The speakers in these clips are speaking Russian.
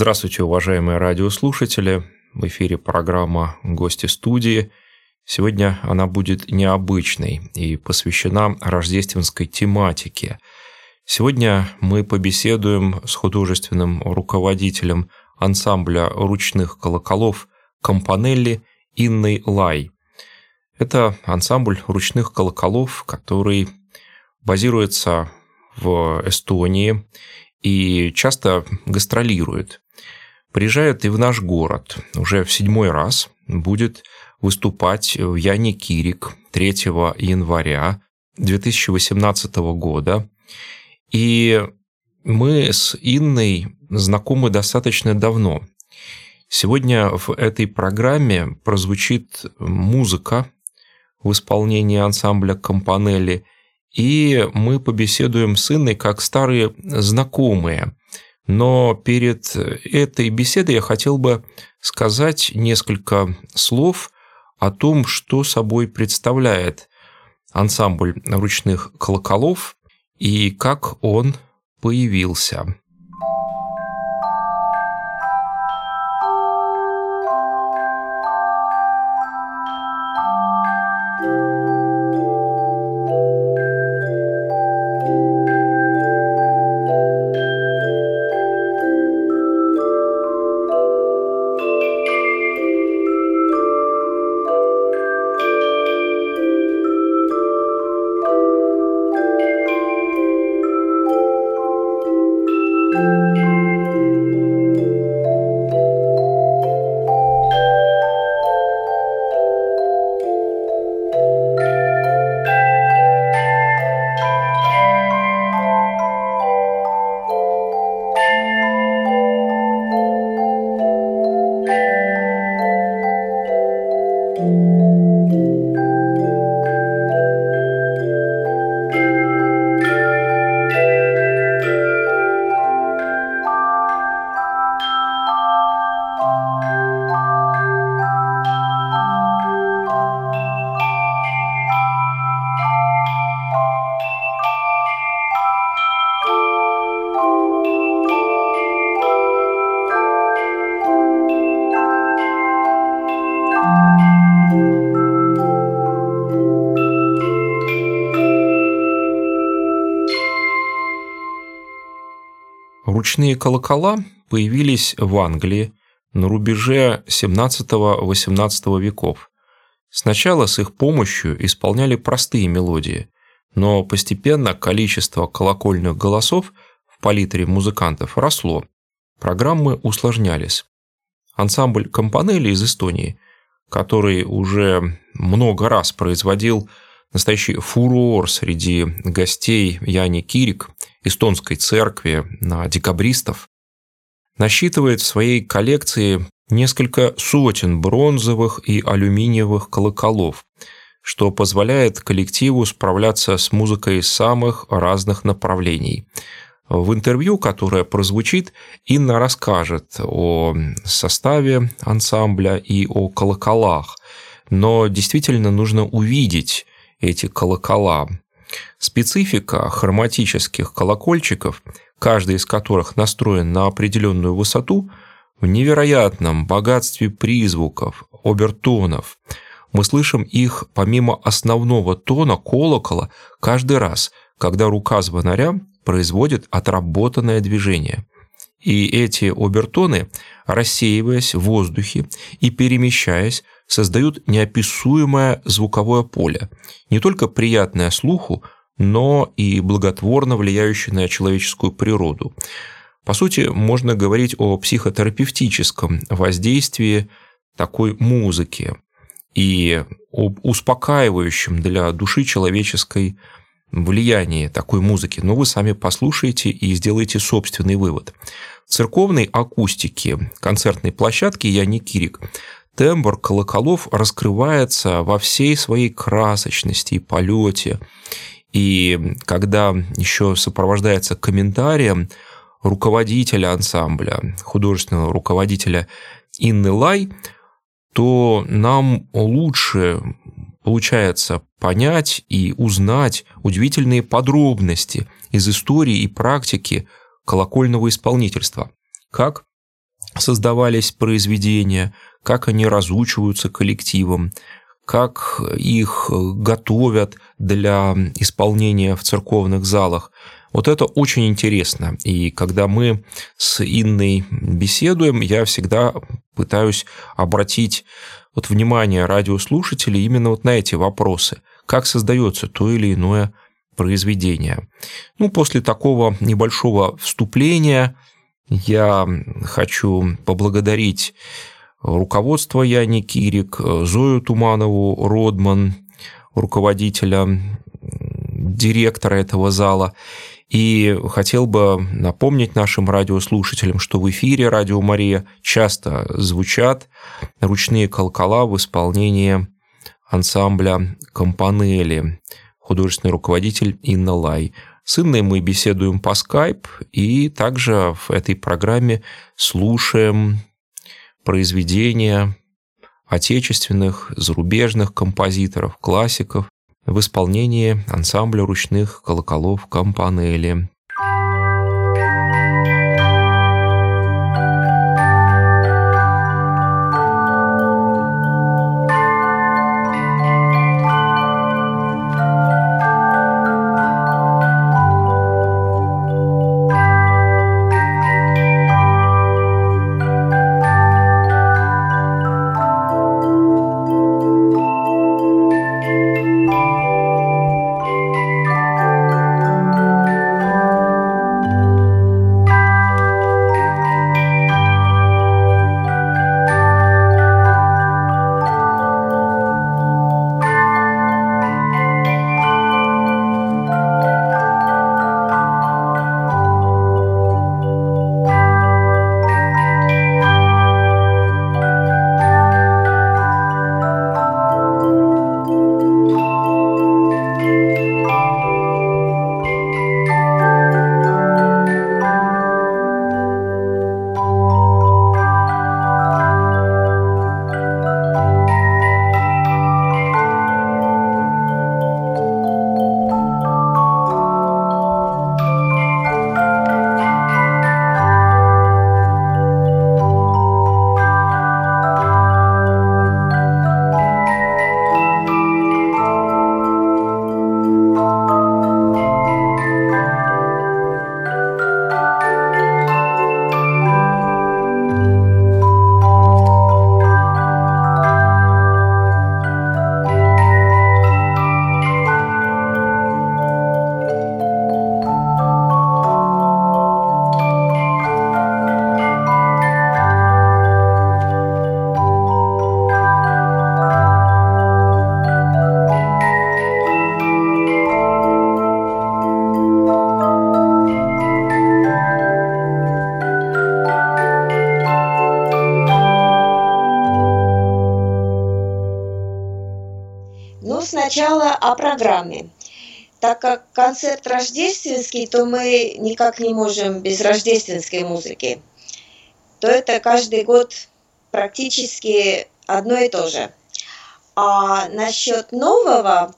Здравствуйте, уважаемые радиослушатели. В эфире программа «Гости студии». Сегодня она будет необычной и посвящена рождественской тематике. Сегодня мы побеседуем с художественным руководителем ансамбля ручных колоколов «Кампанелли» Инной Лай. Это ансамбль ручных колоколов, который базируется в Эстонии и часто гастролирует. Приезжает и в наш город. Уже в 7-й раз будет выступать в Яни Кирик 3 января 2018 года. И мы с Инной знакомы достаточно давно. Сегодня в этой программе прозвучит музыка в исполнении ансамбля «Кампанелли», и мы побеседуем с Инной как старые знакомые. Но перед этой беседой я хотел бы сказать несколько слов о том, что собой представляет ансамбль ручных колоколов и как он появился. Ручные колокола появились в Англии на рубеже XVII-XVIII веков. Сначала с их помощью исполняли простые мелодии, но постепенно количество колокольных голосов в палитре музыкантов росло, программы усложнялись. Ансамбль «Кампанелли» из Эстонии, который уже много раз производил настоящий фурор среди гостей Яни Кирик, эстонской церкви, на декабристов, насчитывает в своей коллекции несколько сотен бронзовых и алюминиевых колоколов, что позволяет коллективу справляться с музыкой самых разных направлений. В интервью, которое прозвучит, Инна расскажет о составе ансамбля и о колоколах, но действительно нужно увидеть эти колокола. Специфика хроматических колокольчиков, каждый из которых настроен на определенную высоту, в невероятном богатстве призвуков, обертонов. Мы слышим их помимо основного тона колокола каждый раз, когда рука звонаря производит отработанное движение. И эти обертоны, рассеиваясь в воздухе и перемещаясь, создают неописуемое звуковое поле, не только приятное слуху, но и благотворно влияющее на человеческую природу. По сути, можно говорить о психотерапевтическом воздействии такой музыки и об успокаивающем для души человеческой влиянии такой музыки, но вы сами послушаете и сделаете собственный вывод. В церковной акустике концертной площадки Яни Кирик тембр колоколов раскрывается во всей своей красочности и полете. И когда еще сопровождается комментарием руководителя ансамбля, художественного руководителя Инны Лай, то нам лучше получается понять и узнать удивительные подробности из истории и практики колокольного исполнительства, как создавались произведения, как они разучиваются коллективом, как их готовят для исполнения в церковных залах. Вот это очень интересно. И когда мы с Инной беседуем, я всегда пытаюсь обратить вот внимание радиослушателей именно вот на эти вопросы. Как создается то или иное произведение? Ну, после такого небольшого вступления я хочу поблагодарить руководство Яни Кирик, Зою Туманову-Родман, руководителя, директора этого зала. И хотел бы напомнить нашим радиослушателям, что в эфире «Радио Мария» часто звучат ручные колокола в исполнении ансамбля «Кампанелли», художественный руководитель Инна Лай. С Инной мы беседуем по скайпу и также в этой программе слушаем произведения отечественных, зарубежных композиторов, классиков в исполнении ансамбля ручных колоколов «Кампанелли». Сначала о программе. Так как концерт рождественский, то мы никак не можем без рождественской музыки. То это каждый год практически одно и то же. А насчет нового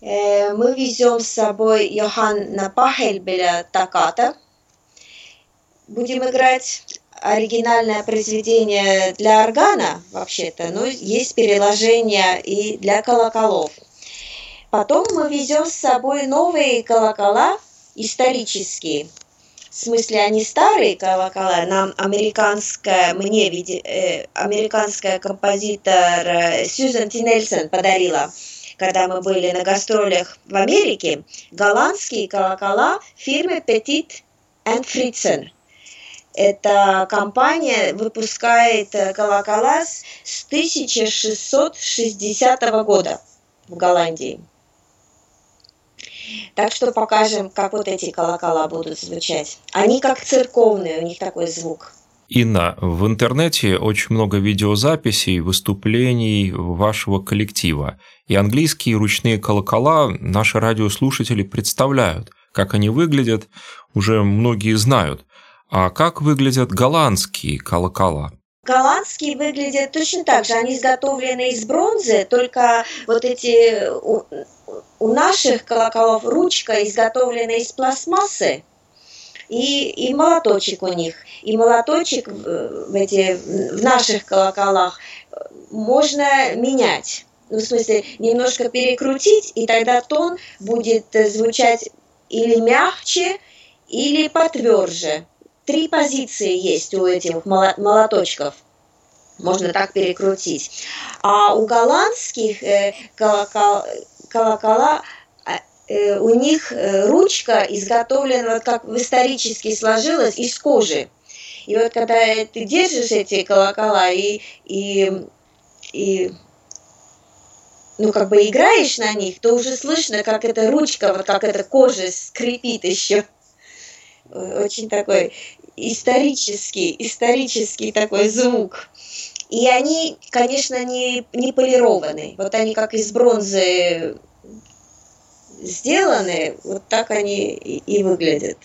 мы везем с собой Йоханна Пахельбеля «Токката». Будем играть оригинальное произведение для органа, вообще-то, но есть переложение и для колоколов. Потом мы везем с собой новые колокола, исторические. В смысле, они старые колокола. Нам американская композитор Сюзан Тинельсен подарила, когда мы были на гастролях в Америке, голландские колокола фирмы Petit & Fritzen. Эта компания выпускает колокола с 1660 года. В Голландии. Так что покажем, как вот эти колокола будут звучать. Они как церковные, у них такой звук. Инна, в интернете очень много видеозаписей, выступлений вашего коллектива. И английские ручные колокола наши радиослушатели представляют. Как они выглядят, уже многие знают. А как выглядят голландские колокола? Голландские выглядят точно так же. Они изготовлены из бронзы, только вот эти у наших колоколов ручка изготовлена из пластмассы. и молоточек у них. И молоточек в наших колоколах можно менять. Ну, в смысле, немножко перекрутить, и тогда тон будет звучать или мягче, или потверже. 3 позиции есть у этих молоточков. Можно так перекрутить. А у голландских колокола у них ручка изготовлена, вот как исторически сложилась, из кожи. И вот когда ты держишь эти колокола и играешь на них, то уже слышно, как эта ручка, вот как эта кожа скрипит еще. Очень такой исторический такой звук. И они, конечно, не полированы. Вот они как из бронзы сделаны, вот так они и выглядят.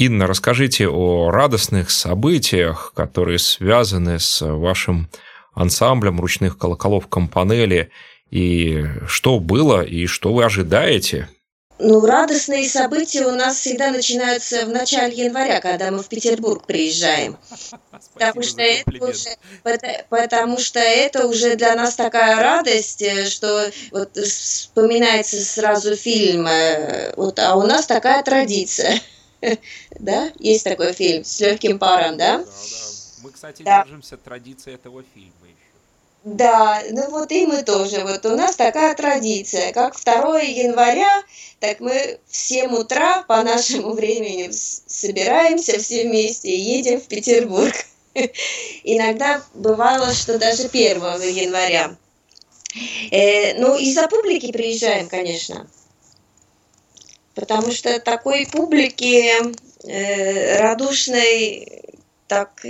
Инна, расскажите о радостных событиях, которые связаны с вашим ансамблем ручных колоколов Кампанелли, и что было, и что вы ожидаете? Ну, радостные события у нас всегда начинаются в начале января, когда мы в Петербург приезжаем. Потому что это уже для нас такая радость, что вот вспоминается сразу фильм, вот, а у нас такая традиция. Да, есть такой фильм с легким паром, да? Да, да. Мы, кстати, держимся традиции этого фильма. Да, ну вот и мы тоже. Вот у нас такая традиция. Как 2 января, так мы в 7 утра по нашему времени собираемся все вместе и едем в Петербург. Иногда бывало, что даже 1 января. Ну, из-за публики приезжаем, конечно. Потому что такой публики радушной так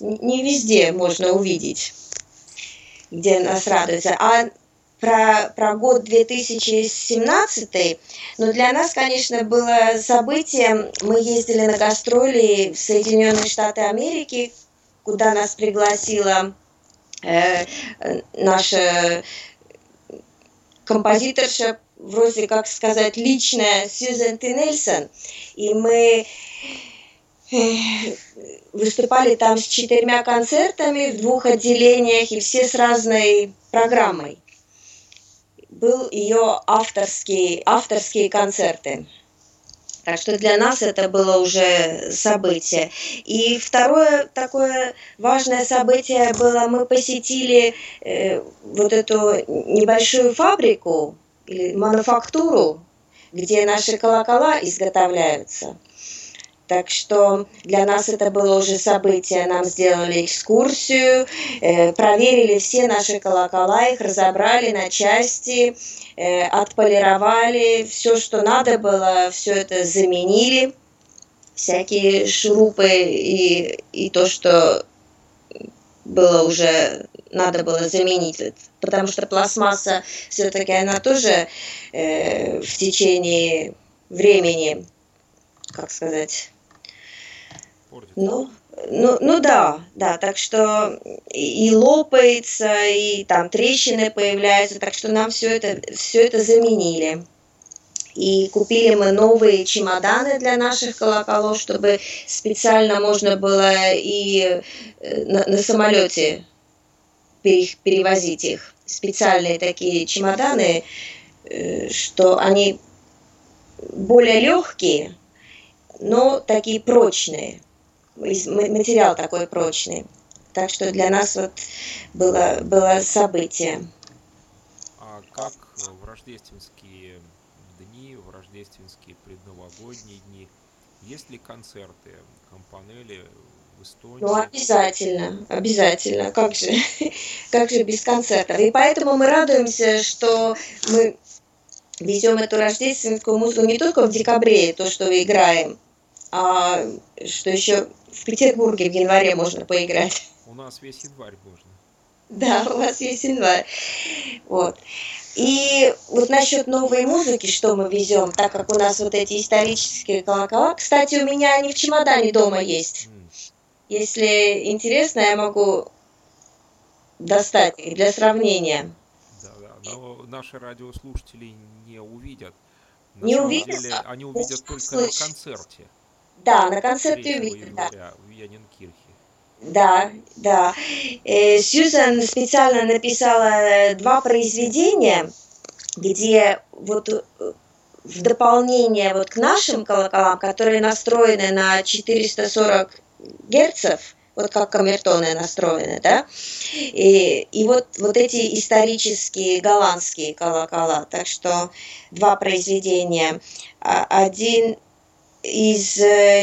не везде можно увидеть, где нас радуется. А про год 2017, ну, для нас, конечно, было событие. Мы ездили на гастроли в Соединенные Штаты Америки, куда нас пригласила наша композиторша, вроде как сказать, личная Сюзан Тинельсен. И мы выступали там с 4 концертами в 2 отделениях, и все с разной программой. Был ее авторские концерты. Так что для нас это было уже событие. И второе такое важное событие было, мы посетили вот эту небольшую фабрику или мануфактуру, где наши колокола изготавливаются. Так что для нас это было уже событие. Нам сделали экскурсию, проверили все наши колокола, их разобрали на части, отполировали, все, что надо было, все это заменили, всякие шурупы и то, что было уже надо было заменить, потому что пластмасса все-таки она тоже в течение времени, как сказать, Ну да, так что и лопается, и там трещины появляются, так что нам все это заменили. И купили мы новые чемоданы для наших колоколов, чтобы специально можно было и на самолете перевозить их. Специальные такие чемоданы, что они более легкие, но такие прочные, материал такой прочный. Так что для нас вот было событие. А как в рождественские дни, в рождественские предновогодние дни, есть ли концерты Кампанелли в Эстонии? Ну, обязательно. Как же без концертов? И поэтому мы радуемся, что мы везем эту рождественскую музыку не только в декабре, то, что играем, а что еще в Петербурге в январе можно поиграть. У нас весь январь можно. Да, у вас весь январь. Вот. И вот насчет новой музыки, что мы везем, так как у нас вот эти исторические колокола. Кстати, у меня они в чемодане дома есть. Если интересно, я могу достать их для сравнения. Да, но наши радиослушатели не увидят. На самом деле, они увидят только слышать. На концерте. Да, на концерте увидят. Да. В Яни Кирике. Да. Сюзан специально написала 2 произведения, где вот в дополнение вот к нашим колоколам, которые настроены на 440 герцов, вот как камертоны настроены, да, и вот эти исторические голландские колокола, так что 2 произведения. Один из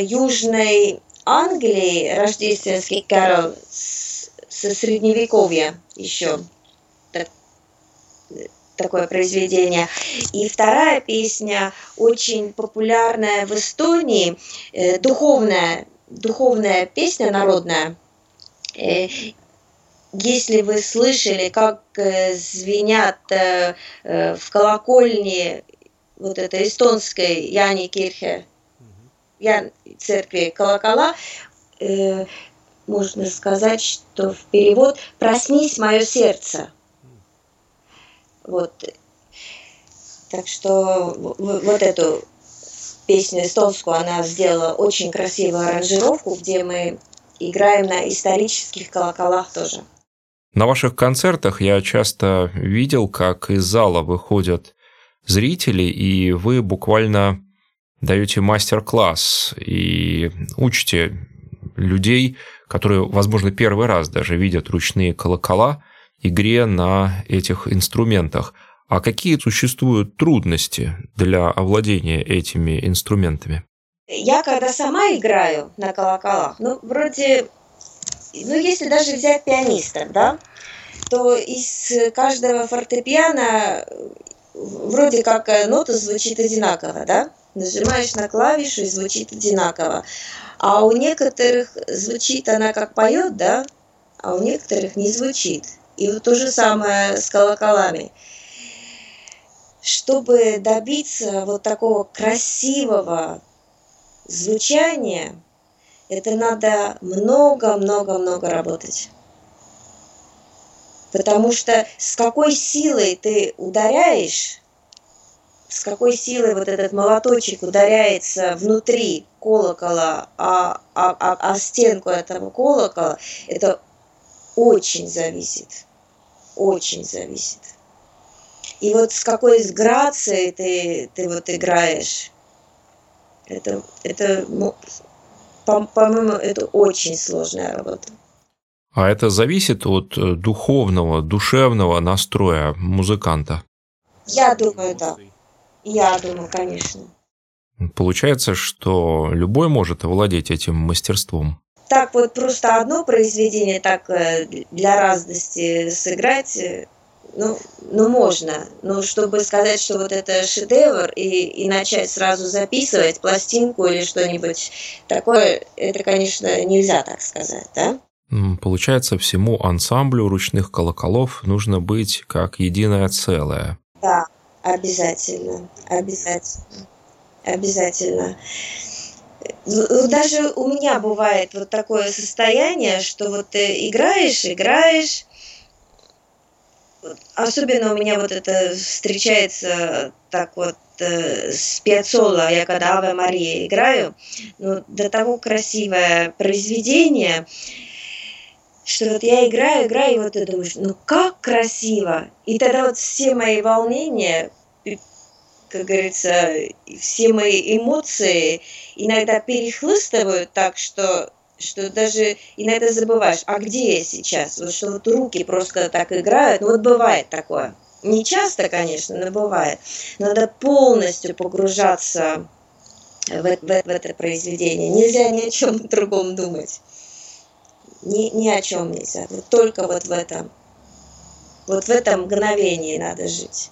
Южной Англии, рождественский карол со Средневековья еще, такое произведение. И вторая песня, очень популярная в Эстонии, духовная песня народная. Если вы слышали, как звенят в колокольне вот этой эстонской Яни Кирик, церкви колокола, можно сказать, что в перевод «Проснись, мое сердце». Вот. Так что вот эту песню эстонскую она сделала очень красивую аранжировку, где мы играем на исторических колоколах тоже. На ваших концертах я часто видел, как из зала выходят зрители, и вы буквально даете мастер-класс и учите людей, которые, возможно, первый раз даже видят ручные колокола, игре на этих инструментах. А какие существуют трудности для овладения этими инструментами? Я когда сама играю на колоколах, если даже взять пианиста, да, то из каждого фортепиано вроде как нота звучит одинаково, да? Нажимаешь на клавишу и звучит одинаково. А у некоторых звучит она как поет, да, а у некоторых не звучит. И вот то же самое с колоколами. Чтобы добиться вот такого красивого звучания, это надо много-много-много работать. Потому что с какой силой ты ударяешь, с какой силой вот этот молоточек ударяется внутри колокола, а стенку этого колокола, это очень зависит. Очень зависит. И вот с какой грацией ты вот играешь, по-моему, это очень сложная работа. А это зависит от духовного, душевного настроя музыканта? Я думаю, да. Я думаю, конечно. Получается, что любой может овладеть этим мастерством? Так вот просто одно произведение так для разности сыграть, можно. Но чтобы сказать, что вот это шедевр, и начать сразу записывать пластинку или что-нибудь такое, это, конечно, нельзя так сказать, да? Получается, всему ансамблю ручных колоколов нужно быть как единое целое. Да, обязательно. Даже у меня бывает вот такое состояние, что вот ты играешь, особенно у меня вот это встречается так вот с Пьяццолла, я когда «Аве Мария» играю, до того красивое произведение, что вот я играю, и вот ты думаешь, как красиво, и тогда вот все мои волнения, как говорится, все мои эмоции иногда перехлыстывают так, что даже иногда забываешь, а где я сейчас? Вот что вот руки просто так играют. Бывает такое. Не часто, конечно, но бывает. Надо полностью погружаться в это произведение. Нельзя ни о чем другом думать. Ни о чем нельзя. Вот только вот в этом. Вот в этом мгновении надо жить.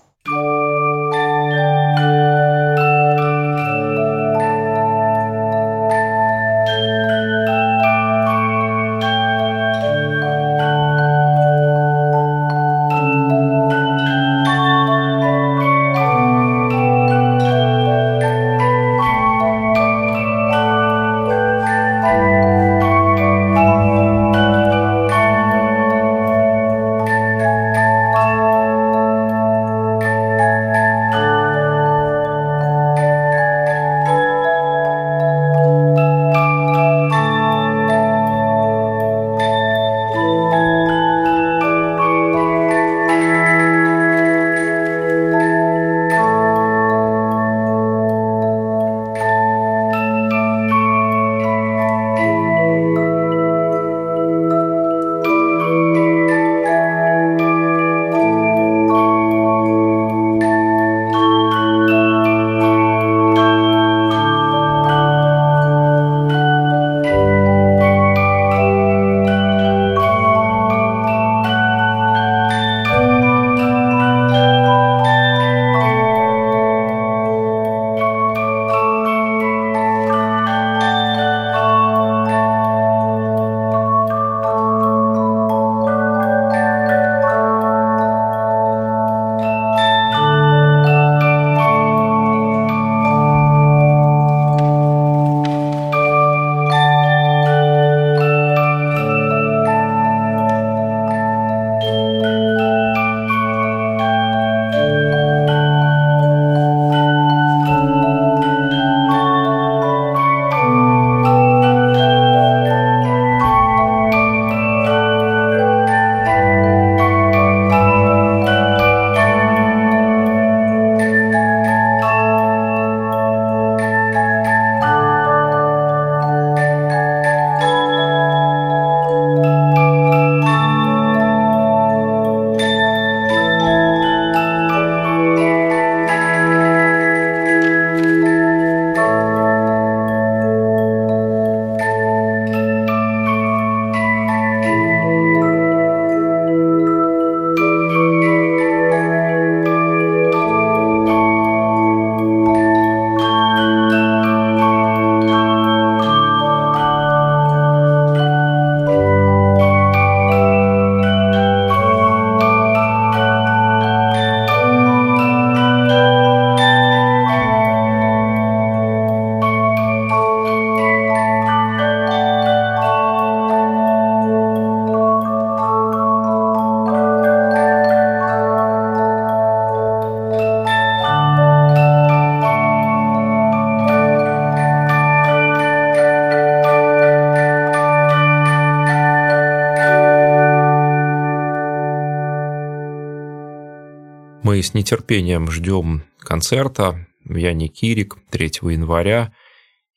и с нетерпением ждем концерта в Яни Кирик 3 января.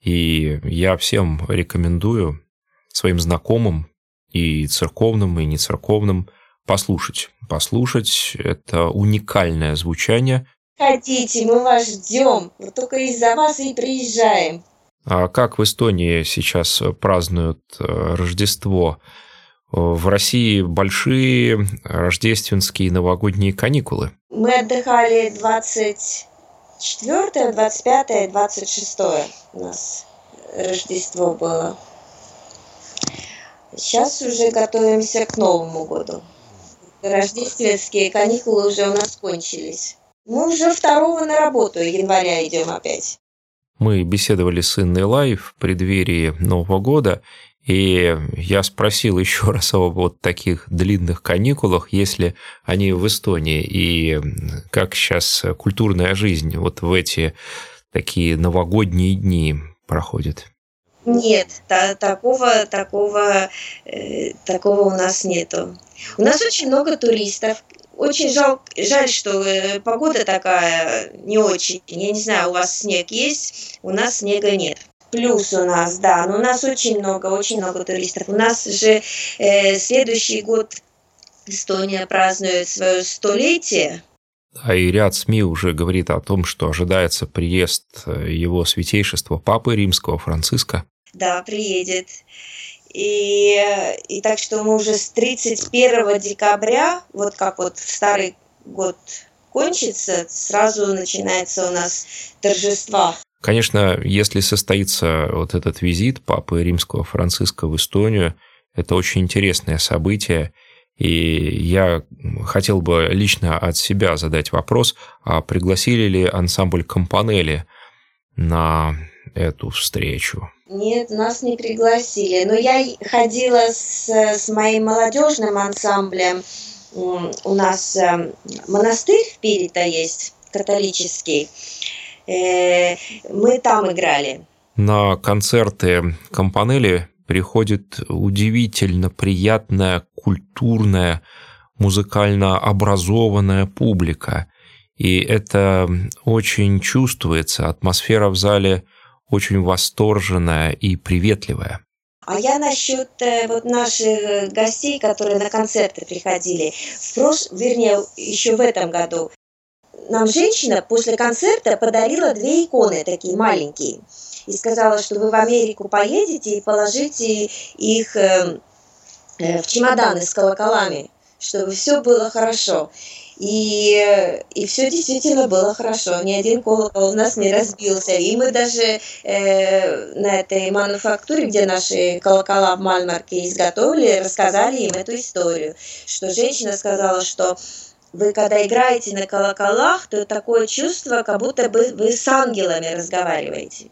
И я всем рекомендую, своим знакомым и церковным, и нецерковным, послушать. Это уникальное звучание. Ходите, мы вас ждем. Мы только из-за вас и приезжаем. А как в Эстонии сейчас празднуют Рождество? В России большие рождественские новогодние каникулы. Мы отдыхали 24, 25, 26 у нас Рождество было. Сейчас уже готовимся к Новому году. Рождественские каникулы уже у нас кончились. Мы уже 2 на работу января идем опять. Мы беседовали с Инной Лай в преддверии Нового года, и я спросил еще раз о вот таких длинных каникулах, если они в Эстонии, и как сейчас культурная жизнь вот в эти такие новогодние дни проходит. Нет, такого у нас нету. У нас очень много туристов. Очень жаль, что погода такая не очень. Я не знаю, у вас снег есть, у нас снега нет. Плюс у нас, да, но у нас очень много туристов. У нас же следующий год Эстония празднует свое 100-летие. А и ряд СМИ уже говорит о том, что ожидается приезд его святейшества Папы Римского Франциска. Да, приедет. И так что мы уже с 31 декабря, вот как вот старый год кончится, сразу начинается у нас торжества. Конечно, если состоится вот этот визит Папы Римского Франциска в Эстонию, это очень интересное событие. И я хотел бы лично от себя задать вопрос, а пригласили ли ансамбль Кампанелли на эту встречу? Нет, нас не пригласили. Но я ходила с моим молодежным ансамблем. У нас монастырь в Пирите есть, католический. Мы там играли. На концерты Кампанелли приходит удивительно приятная, культурная, музыкально образованная публика. И это очень чувствуется. Атмосфера в зале очень восторженная и приветливая. А я насчет вот наших гостей, которые на концерты приходили. Еще в этом году нам женщина после концерта подарила 2 иконы, такие маленькие. И сказала, что вы в Америку поедете и положите их в чемоданы с колоколами, чтобы все было хорошо. И все действительно было хорошо. Ни один колокол у нас не разбился. И мы даже на этой мануфактуре, где наши колокола в Мальмарке изготовили, рассказали им эту историю. Что женщина сказала, что вы когда играете на колоколах, то такое чувство, как будто бы вы с ангелами разговариваете.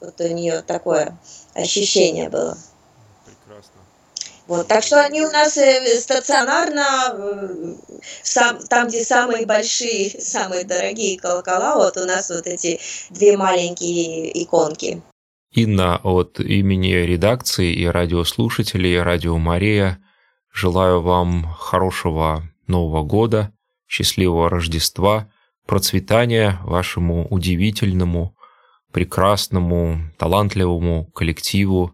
Вот у нее такое ощущение было. Прекрасно. Вот, так что они у нас стационарно, там, где самые большие, самые дорогие колокола, вот у нас вот эти 2 маленькие иконки. Инна, от имени редакции и радиослушателей Радио Мария желаю вам хорошего Нового года, счастливого Рождества, процветания вашему удивительному, прекрасному, талантливому коллективу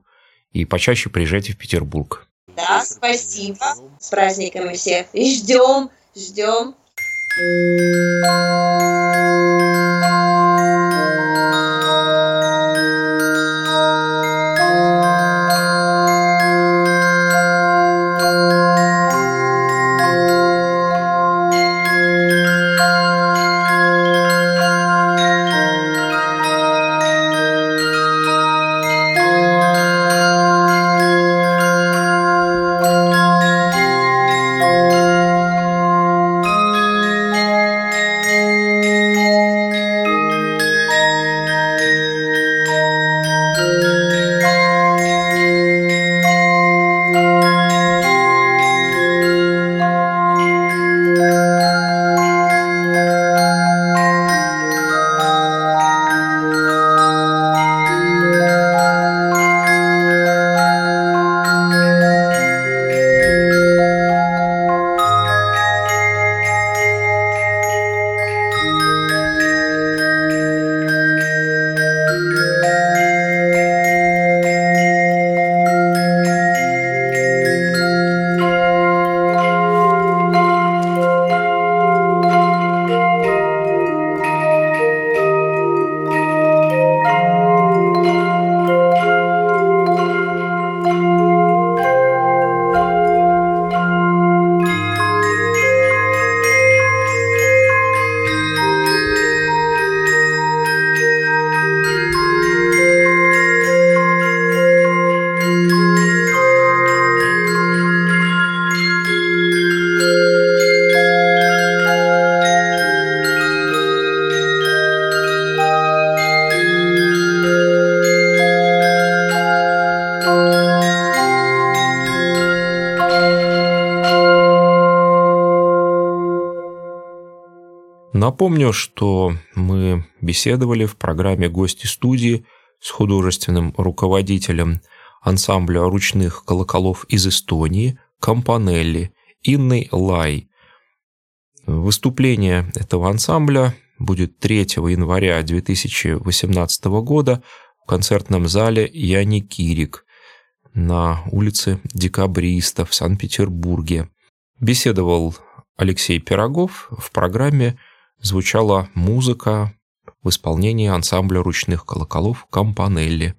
и почаще приезжайте в Петербург. Да, спасибо. С праздниками всех. И ждем. Напомню, что мы беседовали в программе «Гости студии» с художественным руководителем ансамбля ручных колоколов из Эстонии Campanelli Инной Лай. Выступление этого ансамбля будет 3 января 2018 года в концертном зале Яни Кирик на улице Декабриста в Санкт-Петербурге. Беседовал Алексей Пирогов. В программе звучала музыка в исполнении ансамбля ручных колоколов Campanelli.